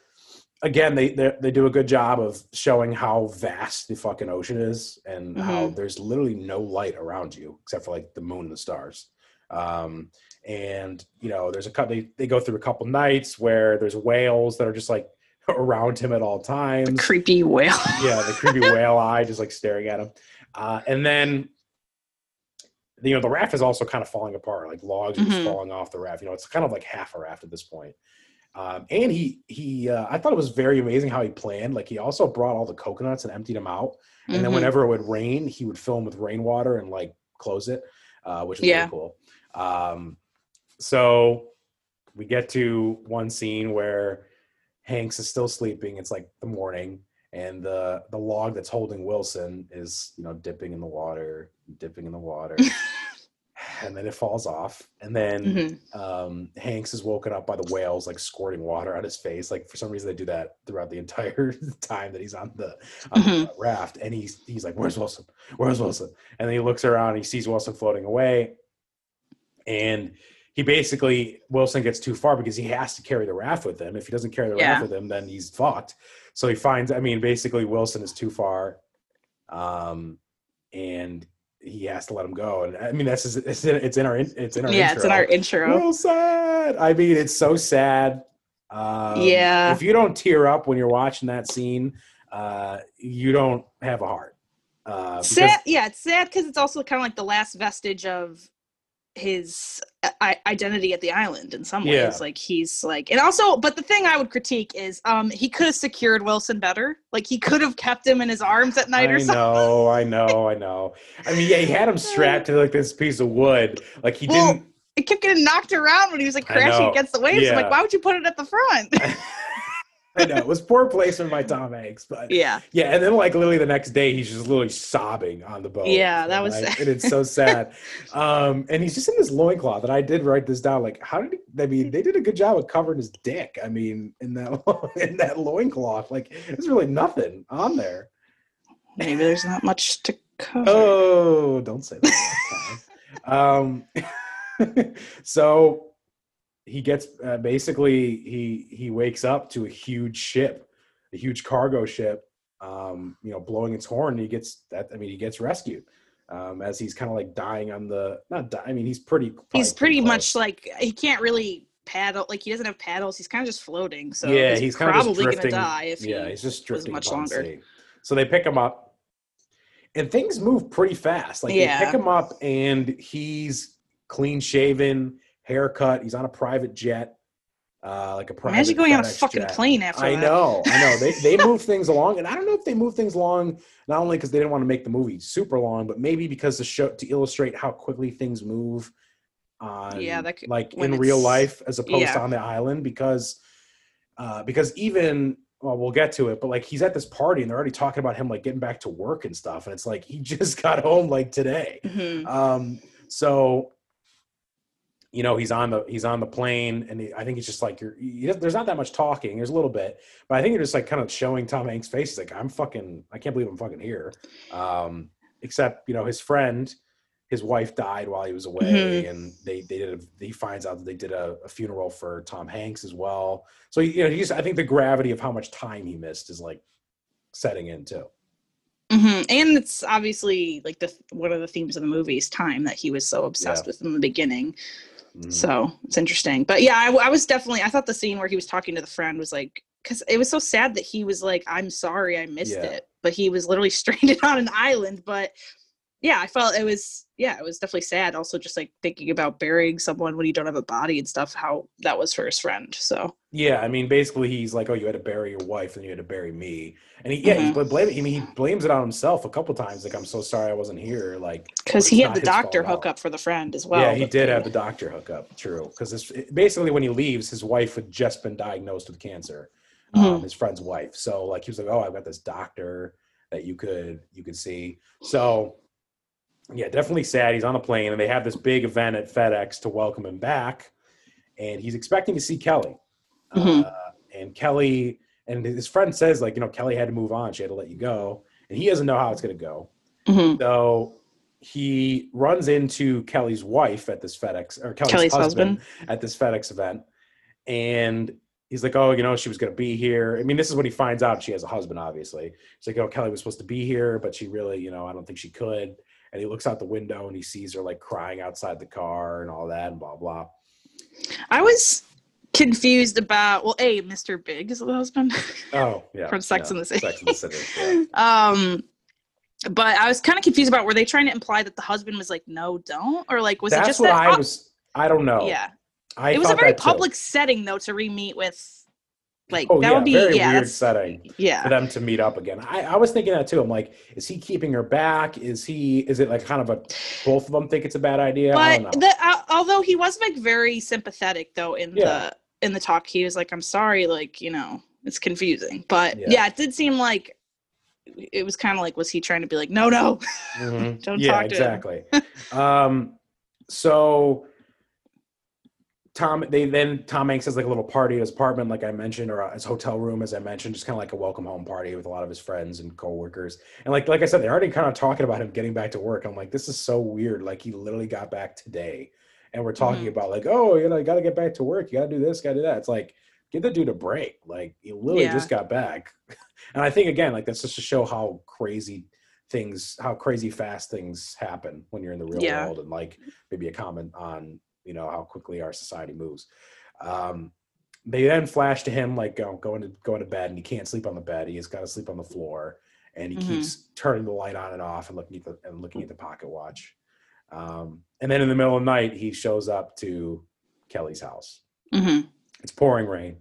again, they do a good job of showing how vast the fucking ocean is, and how there's literally no light around you except for like the moon and the stars. And there's a couple. They go through a couple nights where there's whales that are just like around him at all times. The creepy whale. Yeah, the creepy whale eye just like staring at him. And then, the raft is also kind of falling apart. Like logs are just falling off the raft. It's kind of like half a raft at this point. And he I thought it was very amazing how he planned. Like he also brought all the coconuts and emptied them out. And then whenever it would rain, he would fill them with rainwater and like close it, which is really cool. So we get to one scene where Hanks is still sleeping. It's like the morning, and the log that's holding Wilson is, dipping in the water, and then it falls off. And then Hanks is woken up by the whales, like squirting water on his face. Like for some reason they do that throughout the entire time that he's on the raft. And he's like, where's Wilson? And then he looks around and he sees Wilson floating away. And Wilson gets too far, because he has to carry the raft with him. If he doesn't carry the raft with him, then he's fucked. So he finds, Wilson is too far, and he has to let him go. And it's in our intro. Real sad. It's so sad. If you don't tear up when you're watching that scene, you don't have a heart. Sad. Yeah, it's sad because it's also kind of like the last vestige of his identity at the island in some ways. Like he's like, and also, but the thing I would critique is he could have secured Wilson better. Like he could have kept him in his arms at night or something. I know. He had him strapped to like this piece of wood. Like he didn't. It kept getting knocked around when he was like crashing against the waves. Yeah. I'm like, why would you put it at the front? I know, it was poor placement by Tom Hanks, but yeah, and then like literally the next day he's just literally sobbing on the boat. Yeah, that was sad. And it's so sad. And he's just in this loincloth, and I did write this down. Like, how did he? They did a good job of covering his dick. In that loincloth, like there's really nothing on there. Maybe there's not much to cover. Oh, don't say that. So he gets basically he wakes up to a huge ship, a huge cargo ship, blowing its horn. And he gets that. I mean, he gets rescued as he's kind of like dying on the he's pretty much like he can't really paddle, like he doesn't have paddles. He's kind of just floating. So yeah, he's kind probably of just gonna die if he's just drifting much longer. Sea. So they pick him up. And things move pretty fast. Like they pick him up and he's clean shaven, haircut. He's on a private jet, like a private. Imagine going FedEx on a fucking jet. Plane after that. I know. They move things along, and I don't know if they move things along not only because they didn't want to make the movie super long, but maybe because the show to illustrate how quickly things move on, that could, like in real life as opposed to on the island, because even. Well, we'll get to it, but like he's at this party and they're already talking about him like getting back to work and stuff, and it's like he just got home like today. Mm-hmm. So you know he's on the plane, and I think it's just like there's not that much talking. There's a little bit, but I think you're just like kind of showing Tom Hanks' face. He's like, I can't believe I'm fucking here. Except his friend, his wife died while he was away, mm-hmm. and he finds out that they did a funeral for Tom Hanks as well. So I think the gravity of how much time he missed is like setting in too. Mm-hmm. And it's obviously like one of the themes of the movie is time, that he was so obsessed with in the beginning. Mm-hmm. So it's interesting, but yeah, I was definitely, I thought the scene where he was talking to the friend was like, because it was so sad that he was like, I'm sorry, I missed it, but he was literally stranded on an island, but. Yeah, I felt it was definitely sad. Also, just like thinking about burying someone when you don't have a body and stuff, how that was for his friend. So yeah, I mean, basically he's like, oh, you had to bury your wife and you had to bury me. And he blames it on himself a couple times. Like, I'm so sorry I wasn't here. Like, because he had the doctor hookup for the friend as well. Yeah, he did have the doctor hookup. True. Because basically when he leaves, his wife had just been diagnosed with cancer, his friend's wife. So like, he was like, oh, I've got this doctor that you could see. So. Yeah, definitely sad. He's on a plane, and they have this big event at FedEx to welcome him back, and he's expecting to see Kelly. Mm-hmm. And Kelly, and his friend says, like, Kelly had to move on. She had to let you go, and he doesn't know how it's going to go. Mm-hmm. So he runs into Kelly's wife at this FedEx, or Kelly's husband at this FedEx event, and he's like, oh, she was going to be here. I mean, this is when he finds out she has a husband, obviously. He's like, oh, Kelly was supposed to be here, but she really, I don't think she could. And he looks out the window and he sees her like crying outside the car and all that and blah, blah. I was confused about, Mr. Big is the husband. Oh, yeah. From Sex and the City. Yeah. But I was kind of confused about, were they trying to imply that the husband was like, no, don't? Or like, was it just that? That's what I don't know. Yeah. It was a very public setting though, to re-meet with. Like, oh, that would be very weird setting for them to meet up again. I was thinking that too. I'm like, is he keeping her back? Is it like kind of both of them think it's a bad idea? But I don't know. Although he was like very sympathetic though in the talk, he was like, I'm sorry, like, it's confusing. But yeah it did seem like it was kind of like, was he trying to be like, no, mm-hmm. don't talk to exactly. him? Yeah, exactly. So. Tom Hanks has like a little party at his apartment, like I mentioned, or his hotel room, as I mentioned, just kind of like a welcome home party with a lot of his friends and coworkers. And like I said, they're already kind of talking about him getting back to work. I'm like, this is so weird. Like, he literally got back today, and we're talking mm-hmm. about like, oh, you got to get back to work. You got to do this, got to do that. It's like, give the dude a break. Like, he literally just got back. And I think again, like, that's just to show how crazy fast things happen when you're in the real world, and like maybe a comment on. How quickly our society moves. They then flash to him, like, going to bed, and he can't sleep on the bed. He's got to sleep on the floor, and he mm-hmm. keeps turning the light on and off and looking at the pocket watch. And then in the middle of the night, he shows up to Kelly's house. Mm-hmm. It's pouring rain,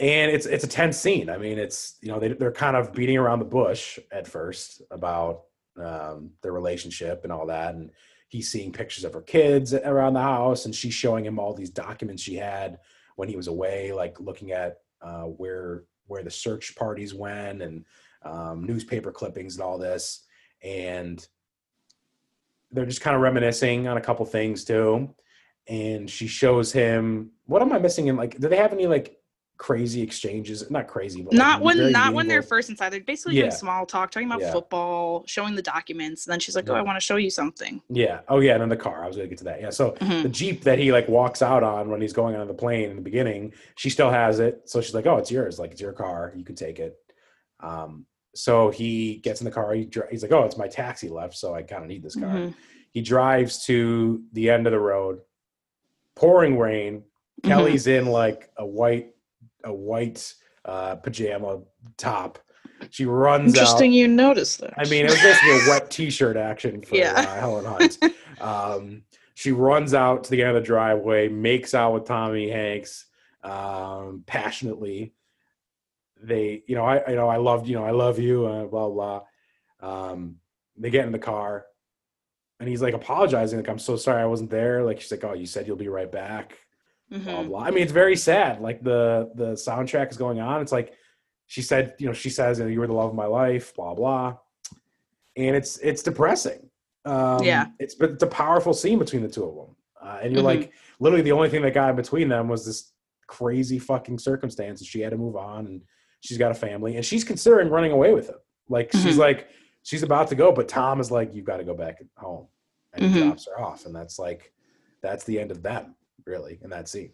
and it's a tense scene. I mean, it's, they're kind of beating around the bush at first about their relationship and all that. And he's seeing pictures of her kids around the house, and she's showing him all these documents she had when he was away, like looking at where the search parties went, and newspaper clippings and all this. And they're just kind of reminiscing on a couple things too. And she shows him, what am I missing? And like, do they have any like crazy exchanges. Not crazy, but not when they're first inside. They're basically doing small talk, talking about football, showing the documents, and then she's like, "Oh, I want to show you something." Yeah. Oh, yeah. And then the car. I was gonna get to that. Yeah. So the Jeep that he like walks out on when he's going on the plane in the beginning, she still has it. So she's like, "Oh, it's yours. Like, it's your car. You can take it." So he gets in the car. He's like, "Oh, it's my taxi left, so I kind of need this car." Mm-hmm. He drives to the end of the road, pouring rain. Kelly's in like a white pajama top. She runs out. You noticed that. I mean, it was basically a wet t-shirt action for Helen Hunt. She runs out to the end of the driveway, makes out with Tommy Hanks passionately. They, I love you, blah, blah. They get in the car and he's like apologizing. Like, I'm so sorry I wasn't there. Like, she's like, oh, you said you'll be right back. Blah, blah. I mean, it's very sad. Like the soundtrack is going on. It's like she says, you were the love of my life, blah, blah. And it's depressing. It's a powerful scene between the two of them. And you're like, literally the only thing that got in between them was this crazy fucking circumstance. And she had to move on and she's got a family and she's considering running away with him. Like, she's like, she's about to go, but Tom is like, you've got to go back home, and he drops her off. And that's the end of them. Really, in that scene.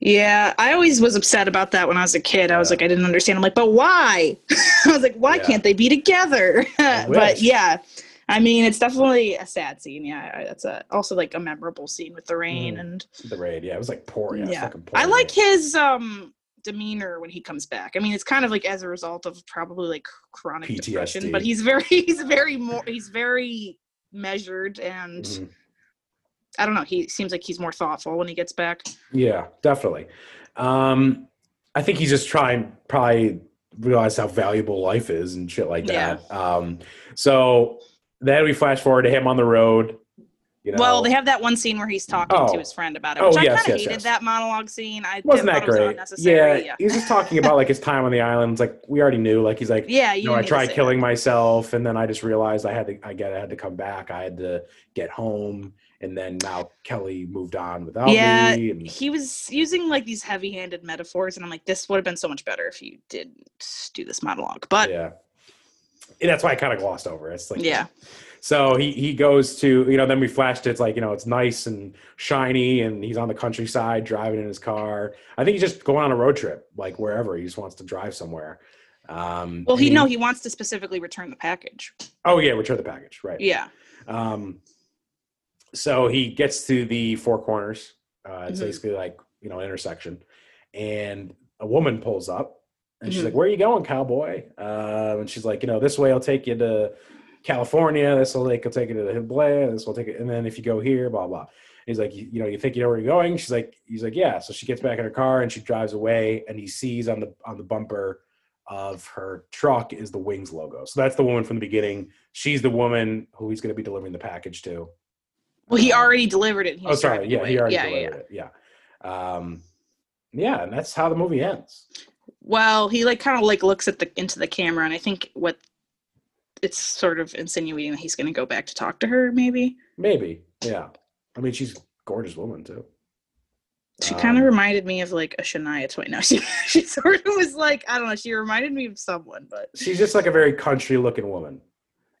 Yeah, I always was upset about that when I was a kid. I was like, I didn't understand. I'm like, but why? I was like, why can't they be together? But yeah, I mean, it's definitely a sad scene. Yeah, that's also like a memorable scene with the rain and the rain. Yeah, it was like pouring. Yeah, fucking pouring. I like his demeanor when he comes back. I mean, it's kind of like as a result of probably like chronic PTSD. Depression, but he's very measured and. I don't know. He seems like he's more thoughtful when he gets back. Yeah, definitely. I think he's just probably realize how valuable life is and shit like that. Yeah. So then we flash forward to him on the road. You know. Well, they have that one scene where he's talking to his friend about it, which I kind of hated that monologue scene. Wasn't that great? Unnecessary. Yeah, he's just talking about like his time on the island. It's like we already knew. Like he's like, I tried killing myself, and then I just realized I had to come back. I had to get home. And then now Kelly moved on without me. And he was using like these heavy-handed metaphors, and I'm like, this would have been so much better if you didn't do this monologue. But and that's why I kind of glossed over it. It's like, so he goes to, then we flashed it. It's like, it's nice and shiny, and he's on the countryside driving in his car. I think he's just going on a road trip, like wherever. He just wants to drive somewhere. He wants to specifically return the package. Oh yeah, return the package, right? Yeah. So he gets to the Four Corners. It's basically like, intersection. And a woman pulls up and she's like, where are you going, cowboy? And she's like, this way I'll take you to California. This will take you to the Himalaya. This will take it. And then if you go here, blah, blah. And he's like, you think you know where you're going? He's like, yeah. So she gets back in her car and she drives away. And he sees on the bumper of her truck is the Wings logo. So that's the woman from the beginning. She's the woman who he's going to be delivering the package to. Well, he already delivered it. He already delivered it. Yeah. And that's how the movie ends. Well, he like kind of like looks into the camera, and I think what it's sort of insinuating that he's going to go back to talk to her, maybe. Maybe, yeah. I mean, she's a gorgeous woman too. She kind of reminded me of like a Shania Twain. No, she sort of was like, I don't know. She reminded me of someone, but she's just like a very country-looking woman.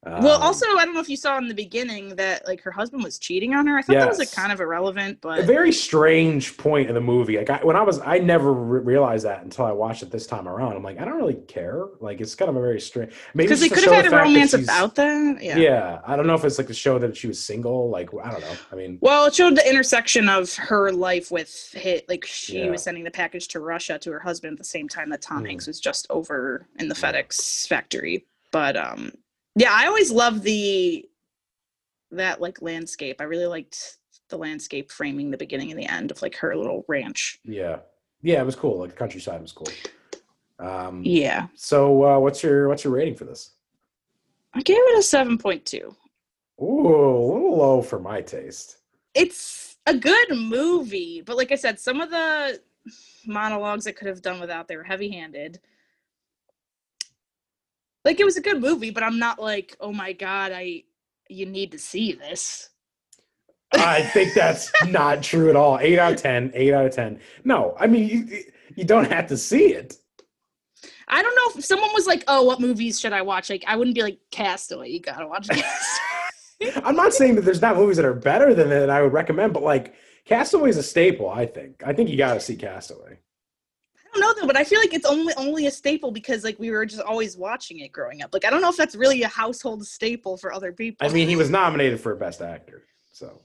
Well, also, I don't know if you saw in the beginning that like her husband was cheating on her. I thought that was like kind of irrelevant, but a very strange point in the movie. Like I never realized that until I watched it this time around. I'm like, I don't really care. Like it's kind of a very strange. Maybe because they could have had a romance about that. Yeah. Yeah, I don't know if it's like to show that she was single. Like I don't know. I mean, well, it showed the intersection of her life with hit. Like she was sending the package to Russia to her husband at the same time that Tom Hanks was just over in the FedEx factory, but yeah, I always love that like landscape. I really liked the landscape framing the beginning and the end of like her little ranch. Yeah. Yeah, it was cool. Like the countryside was cool. Yeah. So what's your rating for this? I gave it a 7.2. Ooh, a little low for my taste. It's a good movie, but like I said, some of the monologues I could have done without, they were heavy-handed. Like, it was a good movie, but I'm not like, oh, my God, you need to see this. I think that's not true at all. 8 out of 10. No, I mean, You don't have to see it. I don't know if someone was like, oh, what movies should I watch? Like, I wouldn't be like, Castaway, you gotta watch Castaway. I'm not saying that there's not movies that are better than that I would recommend, but like, Castaway is a staple, I think. I think you gotta see Castaway. I don't know though, but I feel like it's only a staple because like we were just always watching it growing up. Like, I don't know if that's really a household staple for other people. I mean, he was nominated for Best Actor, so.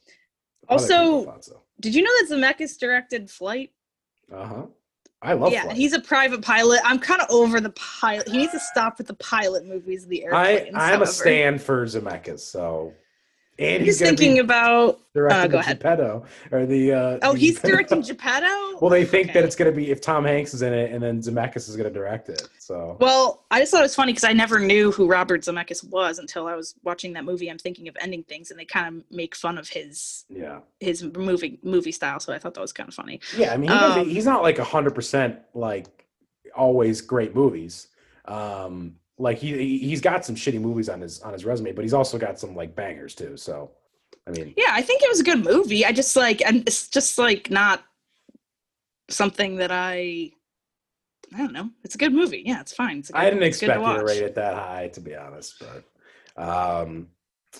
Also, so. Did you know that Zemeckis directed Flight? Uh-huh. I love Flight. Yeah, he's a private pilot. I'm kind of over the pilot. He needs to stop with the pilot movies, the airplanes. I'm a stan for Zemeckis, so. And he's thinking about directing Geppetto. Or the, he's directing Geppetto? Well, they think that it's going to be if Tom Hanks is in it, and then Zemeckis is going to direct it. So. Well, I just thought it was funny because I never knew who Robert Zemeckis was until I was watching that movie, I'm Thinking of Ending Things, and they kind of make fun of his movie style, so I thought that was kind of funny. Yeah, I mean, he's not like 100% like always great movies. Like he's got some shitty movies on his resume, but he's also got some like bangers too. So, I mean, yeah, I think it was a good movie. I just like, and it's just like not something that I don't know. It's a good movie. Yeah, it's fine. I didn't expect you to rate it that high, to be honest. But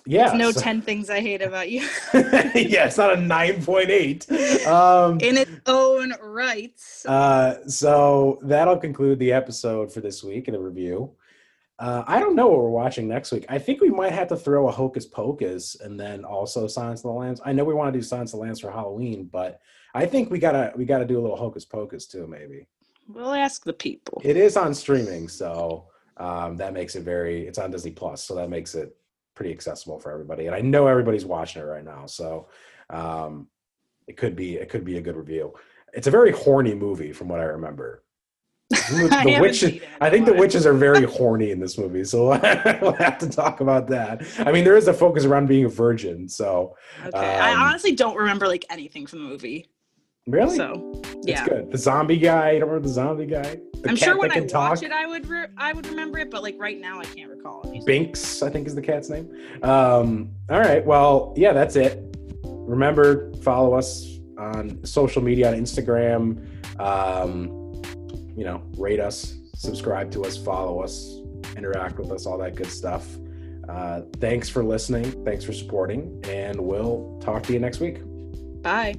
yeah, it's 10 things I hate about you. Yeah, it's not a 9.8 in its own rights. So that'll conclude the episode for this week in the review. I don't know what we're watching next week. I think we might have to throw a Hocus Pocus and then also Silence of the Lambs. I know we want to do Silence of the Lambs for Halloween, but I think we gotta do a little Hocus Pocus too, maybe. We'll ask the people. It is on streaming, so that makes it it's on Disney Plus, so that makes it pretty accessible for everybody. And I know everybody's watching it right now, so it could be a good review. It's a very horny movie, from what I remember. The witches, I think the witches are very horny in this movie, so we'll have to talk about that. I mean, there is a focus around being a virgin, so. Okay, I honestly don't remember like anything from the movie. Really? So, yeah. It's good. The zombie guy. You don't remember the zombie guy? I'm sure when I watch it, I would remember it, but like right now, I can't recall it. Binks, I think, is the cat's name. All right. Well, yeah, that's it. Remember, follow us on social media on Instagram. You know, rate us, subscribe to us, follow us, interact with us, all that good stuff. Thanks for listening. Thanks for supporting. And we'll talk to you next week. Bye.